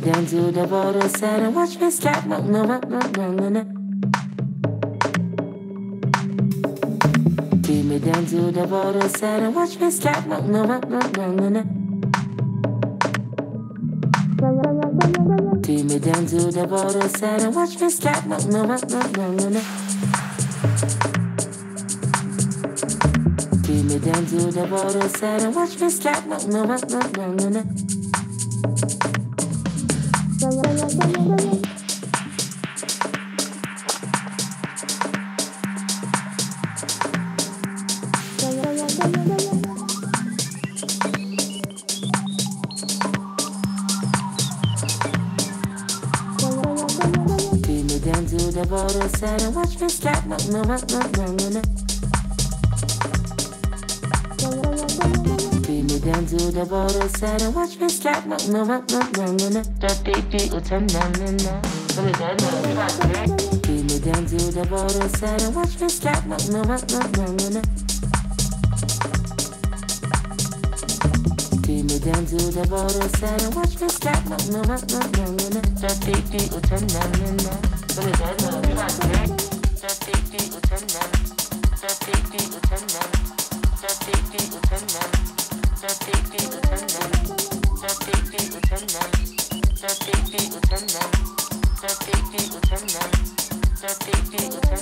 down to the border, side and watch me slap. No, no, no, no, no, no. Take me down to the border, side and watch me slap. No, no, no, no, no, no. Take me down to the border, side and watch me slap. No, no, no, no, no, no. Take me down to the border, side and watch me slap. No, no, no, no, no, no. Side and watch me slap, no, no, no, no, no, no. Take me down to the border, side and watch me slap, no, no, no, no, no, no. That baby will turn down and down. Take me down to the border, side and watch me slap, no, no, no, no, no, no. Take me down to the border, side and watch me slap, no, no, no, no, no, no. That baby will turn down and down. Let me get down, just take the attendant, just take the attendant, just take the attendant, just take the attendant, just take the attendant, just take the attendant, just take the attendant, just take the attendant, just take the attendant, just take the attendant, just take the attendant, just take the attendant, just take the attendant, just take the attendant.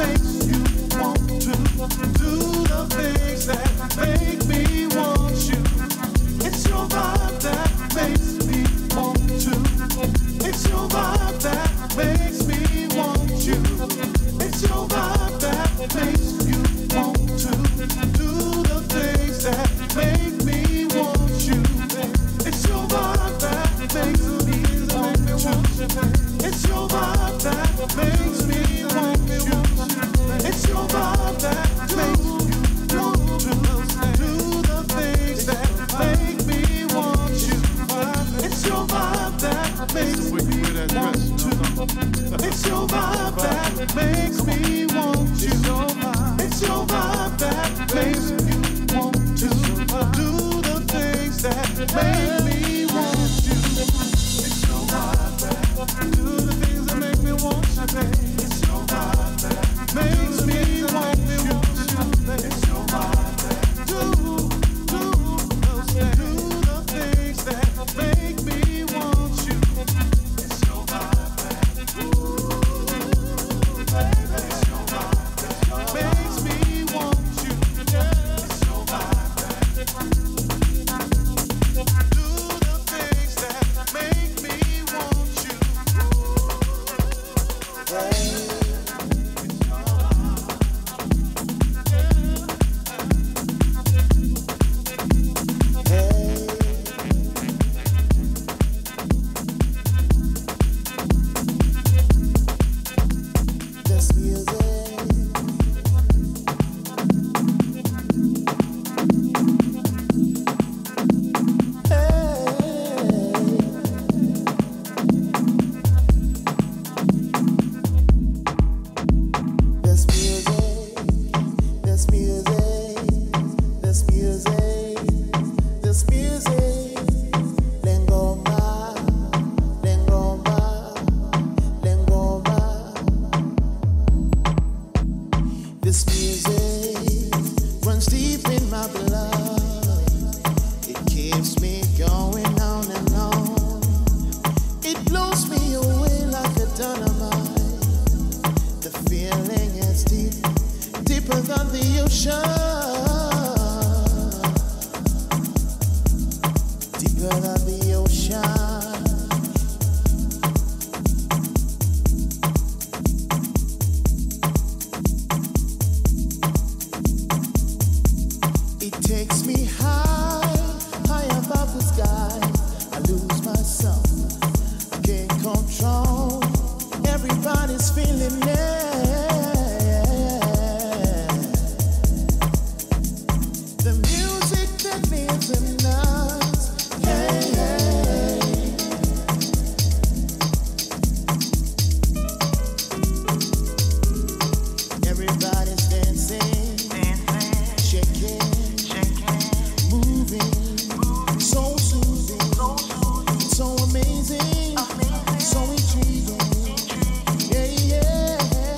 Makes you want to do your vibe that makes me want you. It's your vibe that makes you want to do the things that make me want you. It's your vibe that do the things that make me want you, babe. It's your vibe that makes me want you, babe. It's your vibe that do the things that make me. So amazing, so intriguing, yeah, yeah.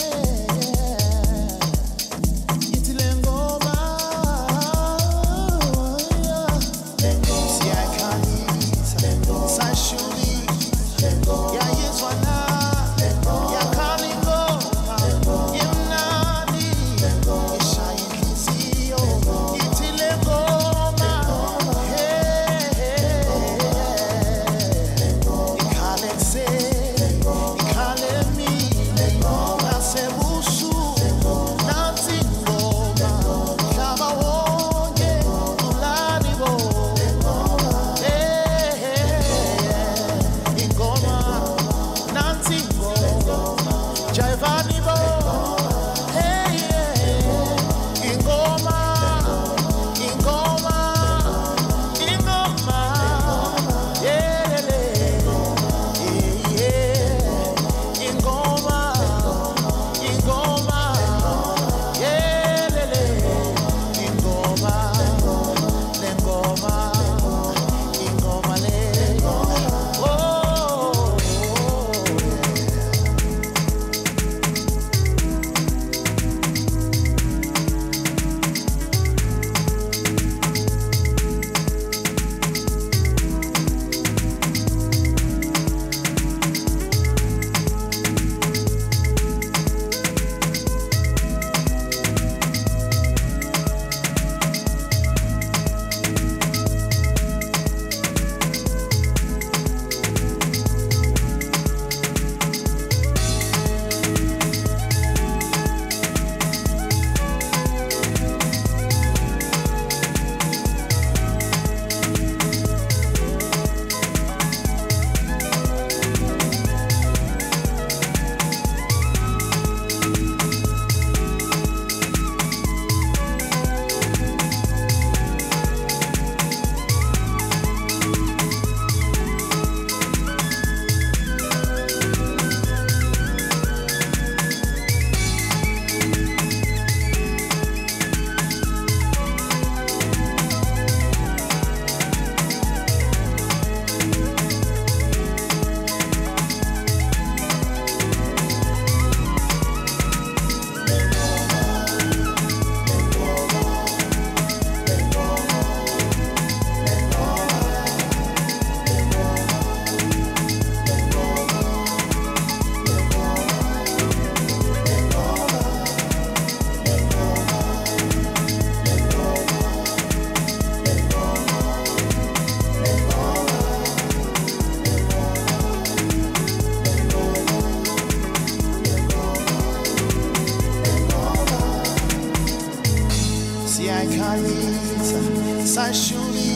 sashuli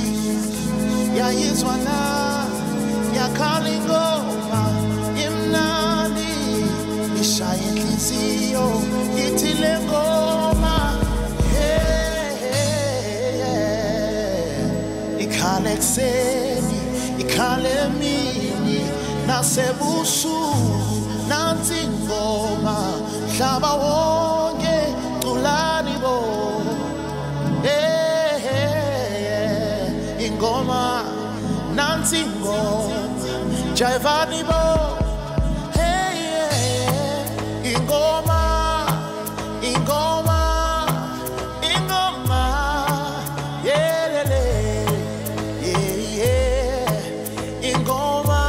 ya yezwana ya kalingoma imnani ishayitliziyo itilengoma ikalekseni ikalemini nasebusu nanzingoma mhlaba wonke culani bo ingoma nanzingoma javani bo ingoma ingoma ingoma yelele ingoma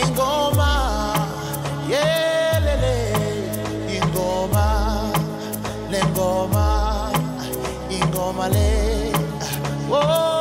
ingoma yelele ingoma lengoma ingoma le oh yeah.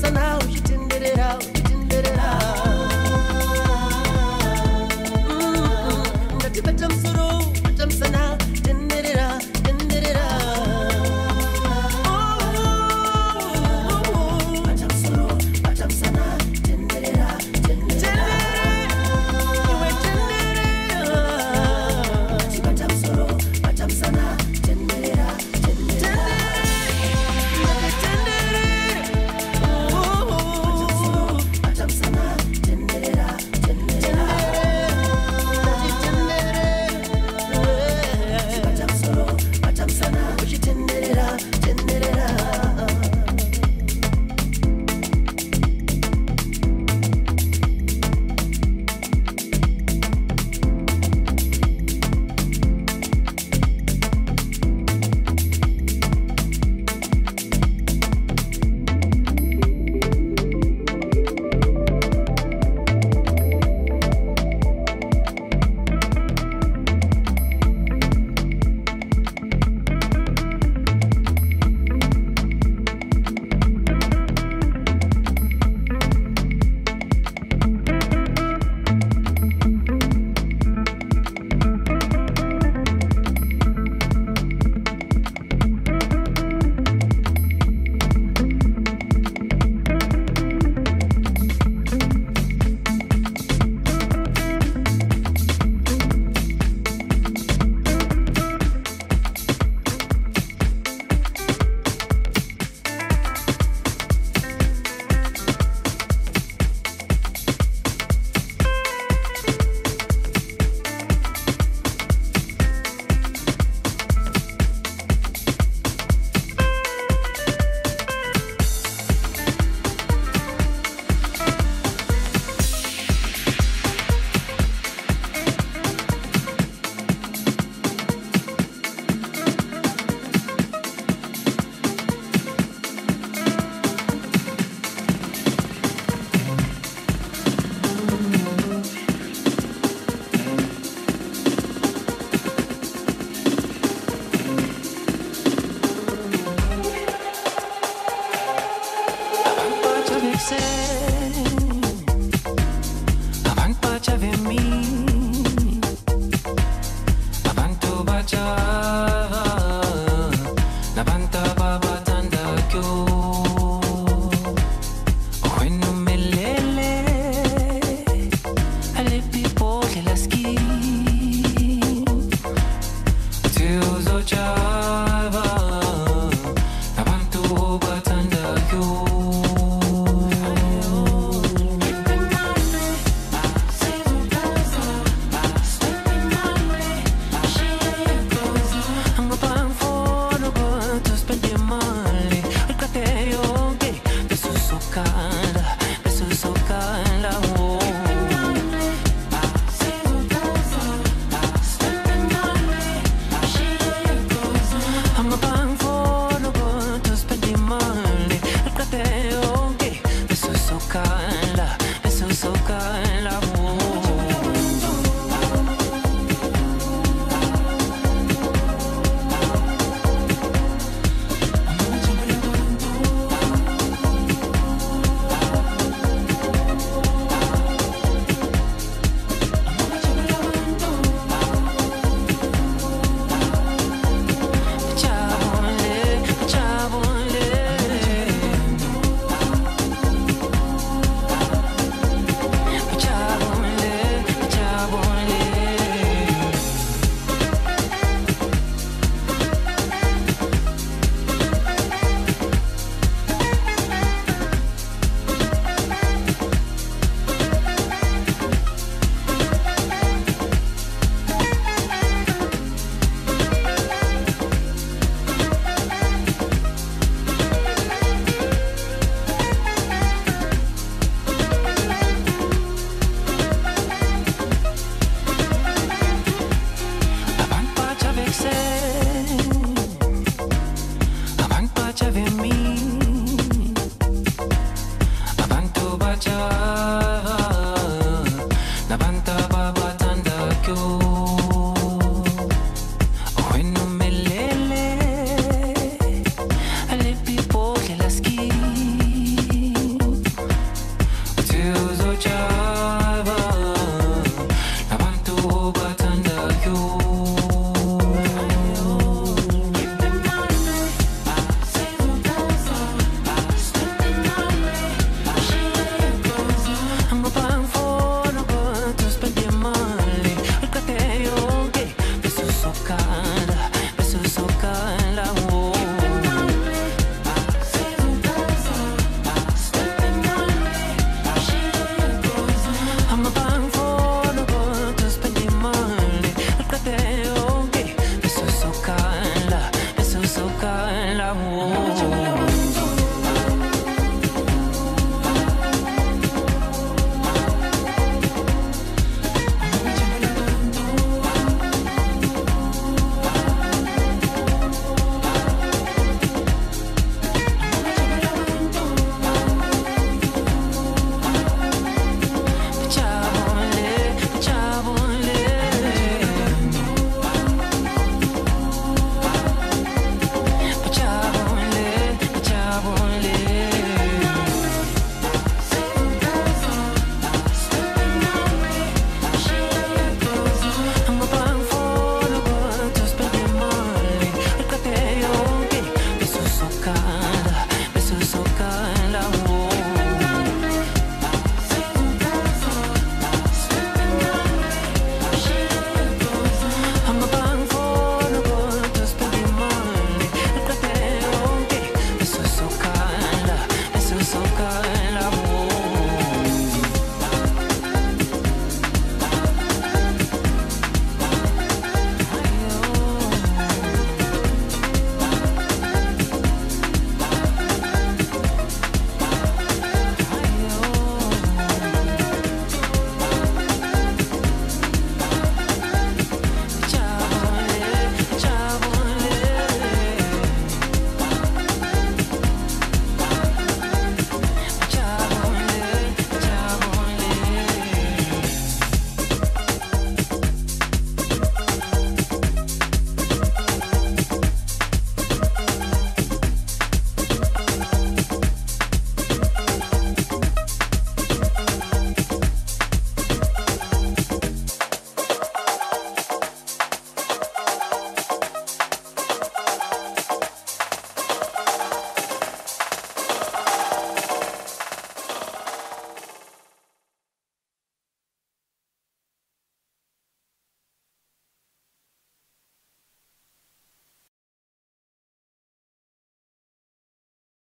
So now she didn't get it out, she didn't get it out. That you bet I'm so low, but I'm so now, didn't get it out, didn't get it out. Oh, but I'm so low, but I'm so now, didn't get it out, didn't get it out. You went didn't get it out. That you bet I'm so low, but I'm so now. Java, Nabantu Batanda, you.